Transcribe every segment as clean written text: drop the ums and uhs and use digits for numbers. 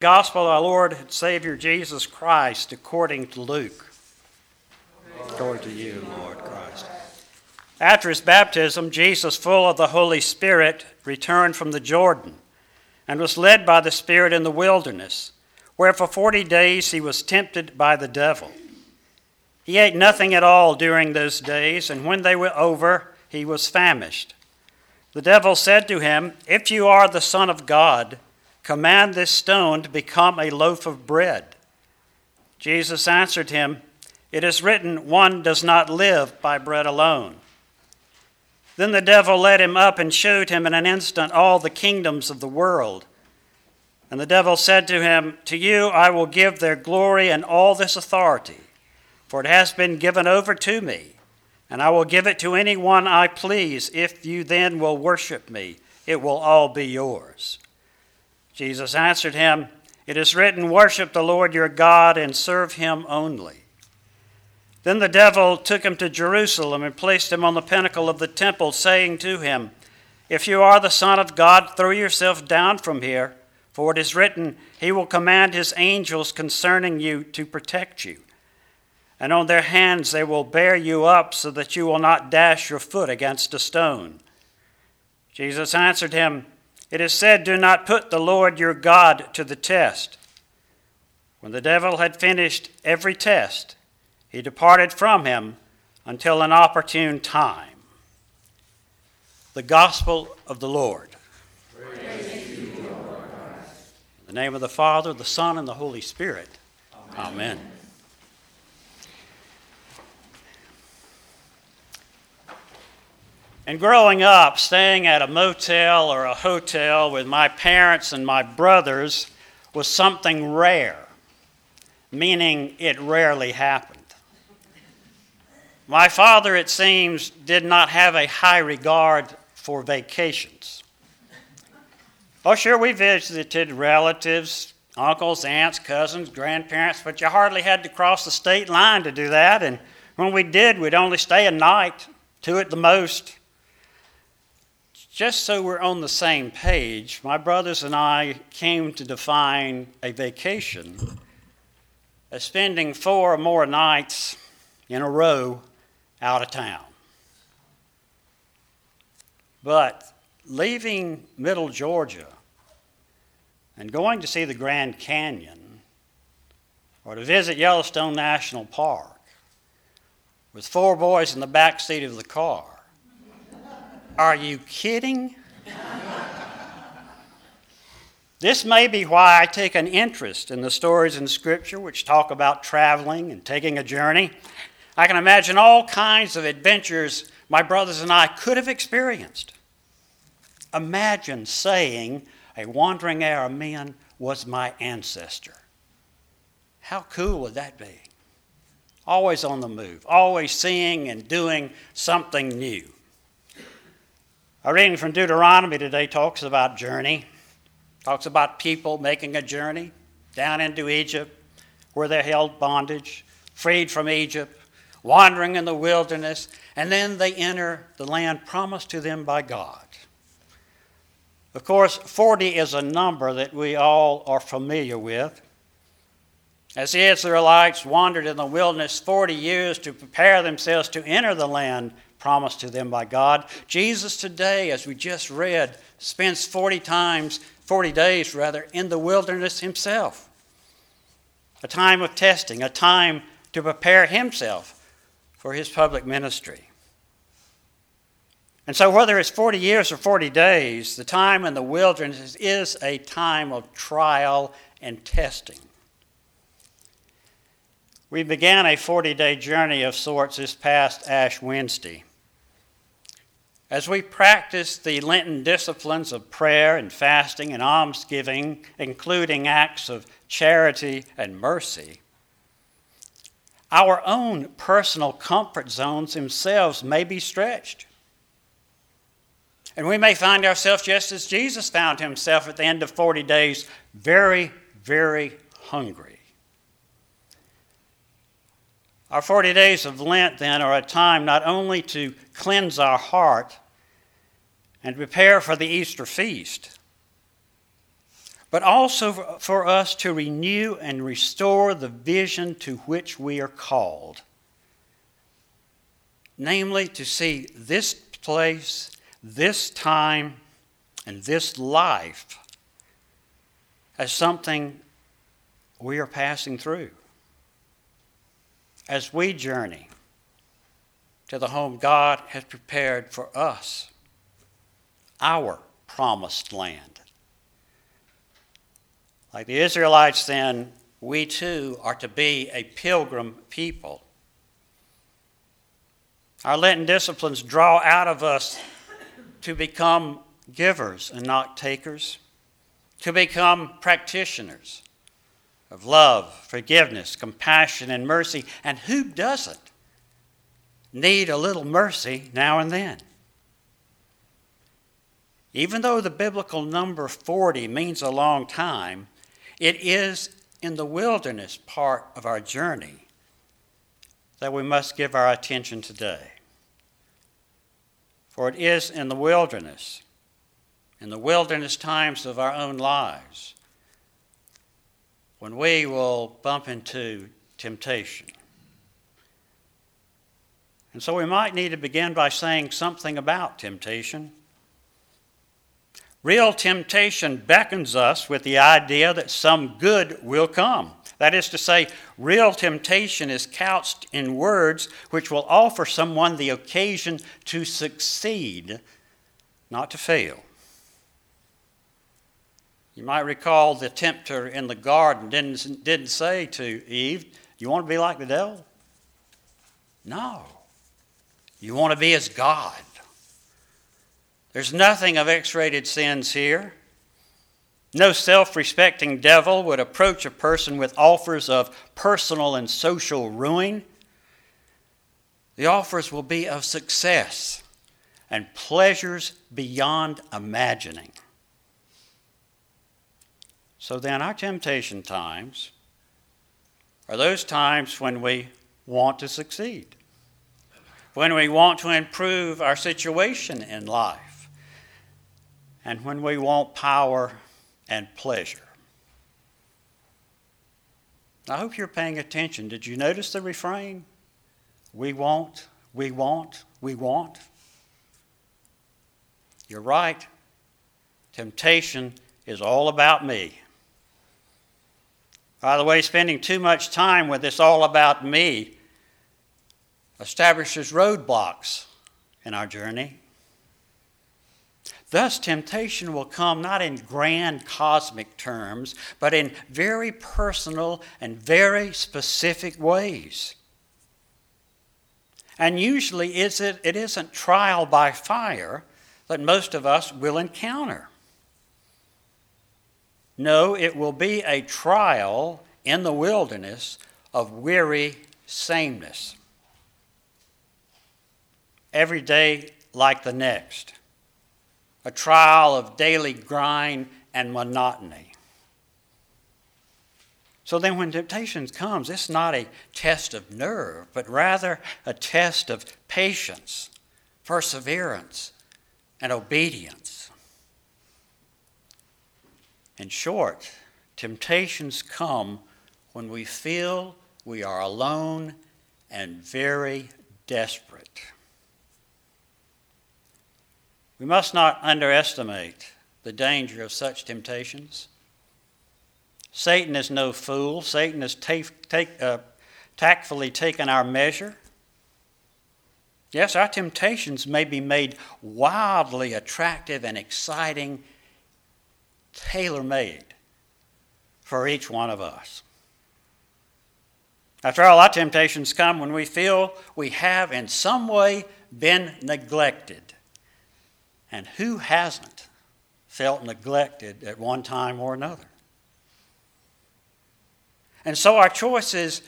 Gospel of our Lord and Savior Jesus Christ according to Luke. Glory to you, Lord Christ. After his baptism, Jesus, full of the Holy Spirit, returned from the Jordan and was led by the Spirit in the wilderness, where for 40 days he was tempted by the devil. He ate nothing at all during those days, and when they were over, he was famished. The devil said to him, "If you are the Son of God, command this stone to become a loaf of bread." Jesus answered him, "It is written, one does not live by bread alone." Then the devil led him up and showed him in an instant all the kingdoms of the world. And the devil said to him, "To you I will give their glory and all this authority, for it has been given over to me, and I will give it to anyone I please. If you then will worship me, it will all be yours." Jesus answered him, "It is written, worship the Lord your God and serve him only." Then the devil took him to Jerusalem and placed him on the pinnacle of the temple, saying to him, "If you are the Son of God, throw yourself down from here, for it is written, he will command his angels concerning you to protect you. And on their hands they will bear you up so that you will not dash your foot against a stone." Jesus answered him, "It is said, do not put the Lord your God to the test." When the devil had finished every test, he departed from him until an opportune time. The Gospel of the Lord. Praise to you, Lord Christ. In the name of the Father, the Son, and the Holy Spirit. Amen. Amen. And growing up, staying at a motel or a hotel with my parents and my brothers was something rare, meaning it rarely happened. My father, it seems, did not have a high regard for vacations. Oh, sure, we visited relatives, uncles, aunts, cousins, grandparents, but you hardly had to cross the state line to do that. And when we did, we'd only stay a night, two at the most. Just so we're on the same page, my brothers and I came to define a vacation as spending 4 or more nights in a row out of town. But leaving Middle Georgia and going to see the Grand Canyon or to visit Yellowstone National Park with 4 boys in the back seat of the car, are you kidding? This may be why I take an interest in the stories in Scripture which talk about traveling and taking a journey. I can imagine all kinds of adventures my brothers and I could have experienced. Imagine saying a wandering Aramean was my ancestor. How cool would that be? Always on the move, always seeing and doing something new. Our reading from Deuteronomy today talks about journey, talks about people making a journey down into Egypt where they're held bondage, freed from Egypt, wandering in the wilderness, and then they enter the land promised to them by God. Of course, 40 is a number that we all are familiar with. As the Israelites wandered in the wilderness 40 years to prepare themselves to enter the land promised to them by God, Jesus today, as we just read, spends 40 days in the wilderness himself. A time of testing, a time to prepare himself for his public ministry. And so whether it's 40 years or 40 days, the time in the wilderness is a time of trial and testing. We began a 40-day journey of sorts this past Ash Wednesday. As we practiced the Lenten disciplines of prayer and fasting and almsgiving, including acts of charity and mercy, our own personal comfort zones themselves may be stretched. And we may find ourselves just as Jesus found himself at the end of 40 days, very, very hungry. Our 40 days of Lent, then, are a time not only to cleanse our heart and prepare for the Easter feast, but also for us to renew and restore the vision to which we are called. Namely, to see this place, this time, and this life as something we are passing through. As we journey to the home God has prepared for us, our promised land. Like the Israelites then, we too are to be a pilgrim people. Our Lenten disciplines draw out of us to become givers and not takers, to become practitioners of love, forgiveness, compassion, and mercy. And who doesn't need a little mercy now and then? Even though the biblical number 40 means a long time, it is in the wilderness part of our journey that we must give our attention today. For it is in the wilderness times of our own lives, when we will bump into temptation. And so we might need to begin by saying something about temptation. Real temptation beckons us with the idea that some good will come. That is to say, real temptation is couched in words which will offer someone the occasion to succeed, not to fail. You might recall the tempter in the garden didn't say to Eve, "You want to be like the devil?" No. You want to be as God. There's nothing of X-rated sins here. No self-respecting devil would approach a person with offers of personal and social ruin. The offers will be of success and pleasures beyond imagining. So then our temptation times are those times when we want to succeed, when we want to improve our situation in life, and when we want power and pleasure. I hope you're paying attention. Did you notice the refrain? We want, we want, we want. You're right. Temptation is all about me. By the way, spending too much time with this all about me establishes roadblocks in our journey. Thus, temptation will come not in grand cosmic terms, but in very personal and very specific ways. And usually it isn't trial by fire that most of us will encounter. No, it will be a trial in the wilderness of weary sameness. Every day like the next. A trial of daily grind and monotony. So then when temptation comes, it's not a test of nerve, but rather a test of patience, perseverance, and obedience. In short, temptations come when we feel we are alone and very desperate. We must not underestimate the danger of such temptations. Satan is no fool. Satan has tactfully taken our measure. Yes, our temptations may be made wildly attractive and exciting, tailor-made for each one of us. After all, our temptations come when we feel we have in some way been neglected. And who hasn't felt neglected at one time or another? And so our choices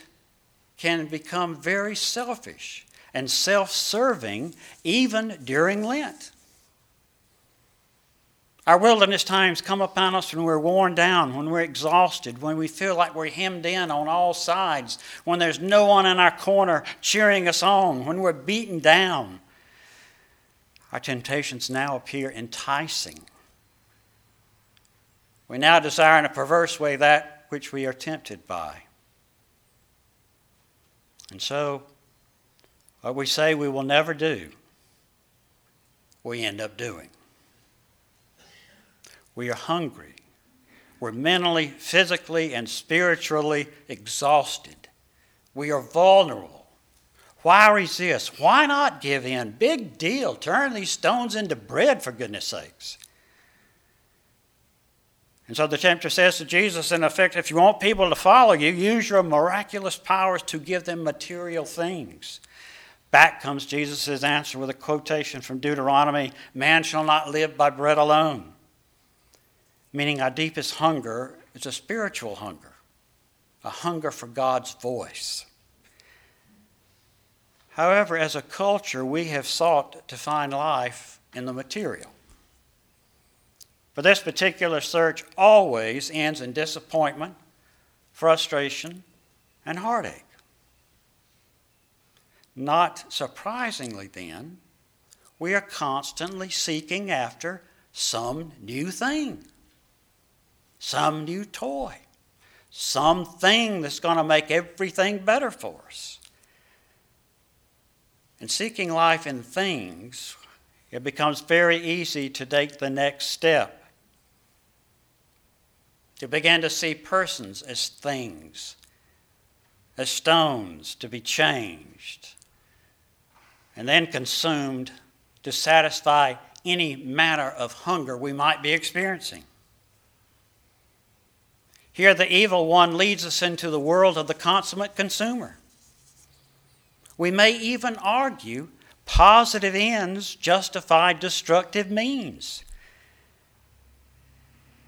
can become very selfish and self-serving even during Lent. Our wilderness times come upon us when we're worn down, when we're exhausted, when we feel like we're hemmed in on all sides, when there's no one in our corner cheering us on, when we're beaten down. Our temptations now appear enticing. We now desire in a perverse way that which we are tempted by. And so, what we say we will never do, we end up doing. We are hungry. We're mentally, physically, and spiritually exhausted. We are vulnerable. Why resist? Why not give in? Big deal. Turn these stones into bread, for goodness sakes. And so the tempter says to Jesus, in effect, if you want people to follow you, use your miraculous powers to give them material things. Back comes Jesus' answer with a quotation from Deuteronomy, man shall not live by bread alone. Meaning our deepest hunger is a spiritual hunger, a hunger for God's voice. However, as a culture, we have sought to find life in the material. But this particular search always ends in disappointment, frustration, and heartache. Not surprisingly, then, we are constantly seeking after some new thing, some new toy, something that's going to make everything better for us. And seeking life in things, it becomes very easy to take the next step. To begin to see persons as things, as stones to be changed, and then consumed to satisfy any manner of hunger we might be experiencing. Here, the evil one leads us into the world of the consummate consumer. We may even argue positive ends justify destructive means.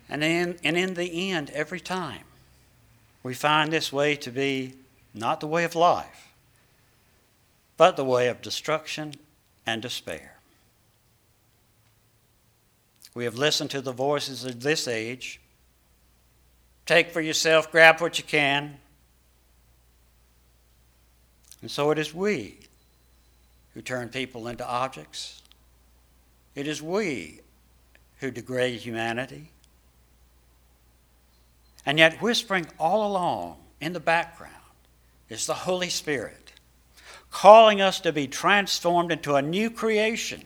And in the end, every time, we find this way to be not the way of life, but the way of destruction and despair. We have listened to the voices of this age. Take for yourself, grab what you can. And so it is we who turn people into objects. It is we who degrade humanity. And yet whispering all along in the background is the Holy Spirit, calling us to be transformed into a new creation.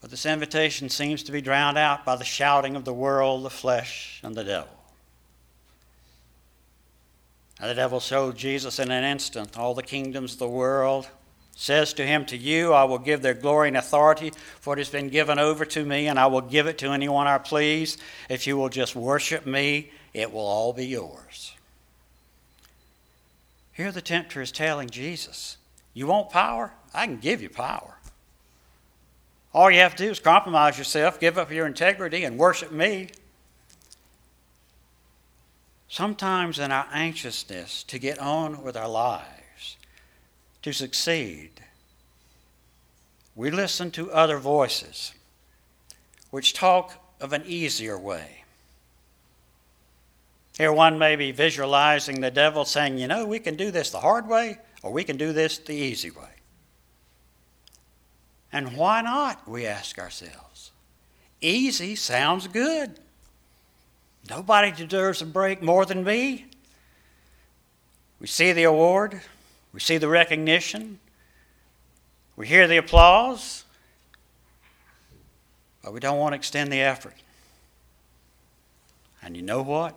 But this invitation seems to be drowned out by the shouting of the world, the flesh, and the devil. Now the devil showed Jesus in an instant all the kingdoms of the world, says to him, to you I will give their glory and authority, for it has been given over to me, and I will give it to anyone I please. If you will just worship me, it will all be yours. Here the tempter is telling Jesus, you want power? I can give you power. All you have to do is compromise yourself, give up your integrity, and worship me. Sometimes in our anxiousness to get on with our lives, to succeed, we listen to other voices which talk of an easier way. Here one may be visualizing the devil saying, you know, we can do this the hard way, or we can do this the easy way. And why not, we ask ourselves. Easy sounds good. Nobody deserves a break more than me. We see the award. We see the recognition, we hear the applause, but we don't want to extend the effort. And you know what?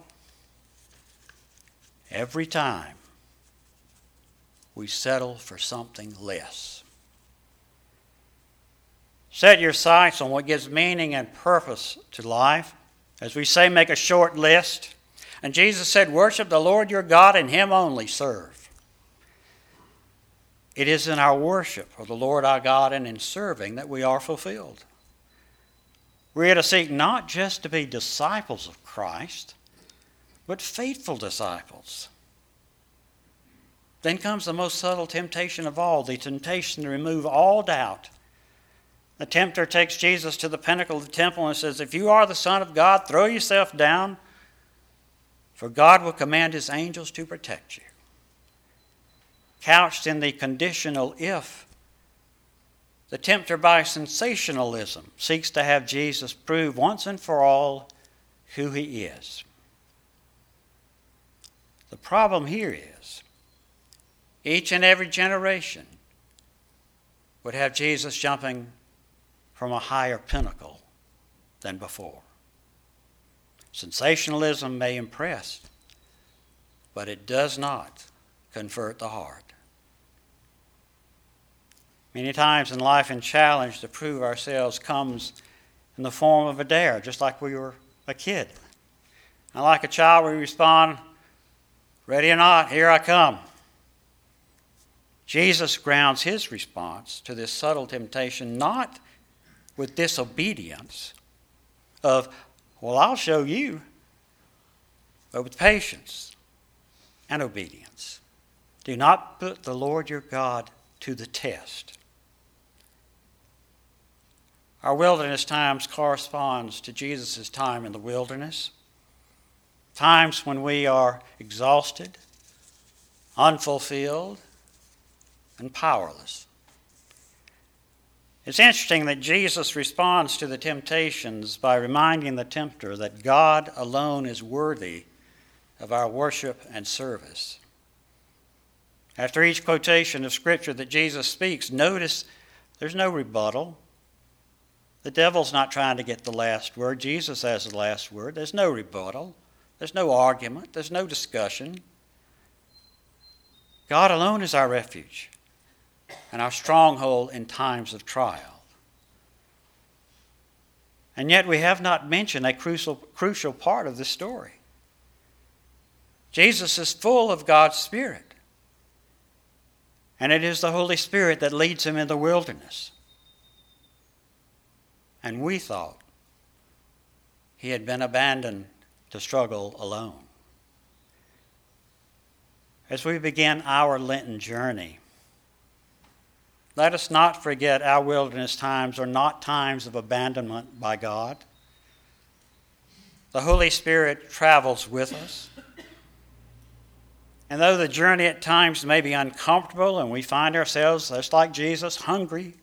Every time we settle for something less. Set your sights on what gives meaning and purpose to life. As we say, make a short list. And Jesus said, worship the Lord your God and him only serve. It is in our worship of the Lord our God and in serving that we are fulfilled. We are to seek not just to be disciples of Christ, but faithful disciples. Then comes the most subtle temptation of all, the temptation to remove all doubt. The tempter takes Jesus to the pinnacle of the temple and says, if you are the Son of God, throw yourself down, for God will command his angels to protect you. Couched in the conditional if, The tempter, by sensationalism, seeks to have Jesus prove once and for all who he is. The problem here is each and every generation would have Jesus jumping from a higher pinnacle than before. Sensationalism may impress, but it does not convert the heart. Many times in life, and challenge to prove ourselves comes in the form of a dare, just like we were a kid. And like a child, we respond, ready or not, here I come. Jesus grounds his response to this subtle temptation not with disobedience of, well, I'll show you, but with patience and obedience. Do not put the Lord your God to the test. Our wilderness times corresponds to Jesus' time in the wilderness, times when we are exhausted, unfulfilled, and powerless. It's interesting that Jesus responds to the temptations by reminding the tempter that God alone is worthy of our worship and service. After each quotation of Scripture that Jesus speaks, notice there's no rebuttal. The devil's not trying to get the last word. Jesus has the last word. There's no rebuttal. There's no argument. There's no discussion. God alone is our refuge and our stronghold in times of trial. And yet we have not mentioned a crucial part of this story. Jesus is full of God's Spirit, and it is the Holy Spirit that leads him in the wilderness. And we thought he had been abandoned to struggle alone. As we begin our Lenten journey, let us not forget our wilderness times are not times of abandonment by God. The Holy Spirit travels with us. And though the journey at times may be uncomfortable and we find ourselves, just like Jesus, hungry,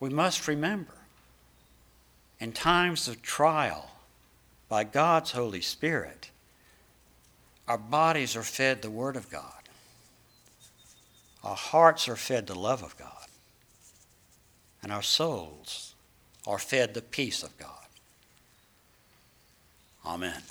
we must remember, in times of trial, by God's Holy Spirit, our bodies are fed the Word of God. Our hearts are fed the love of God, and our souls are fed the peace of God. Amen.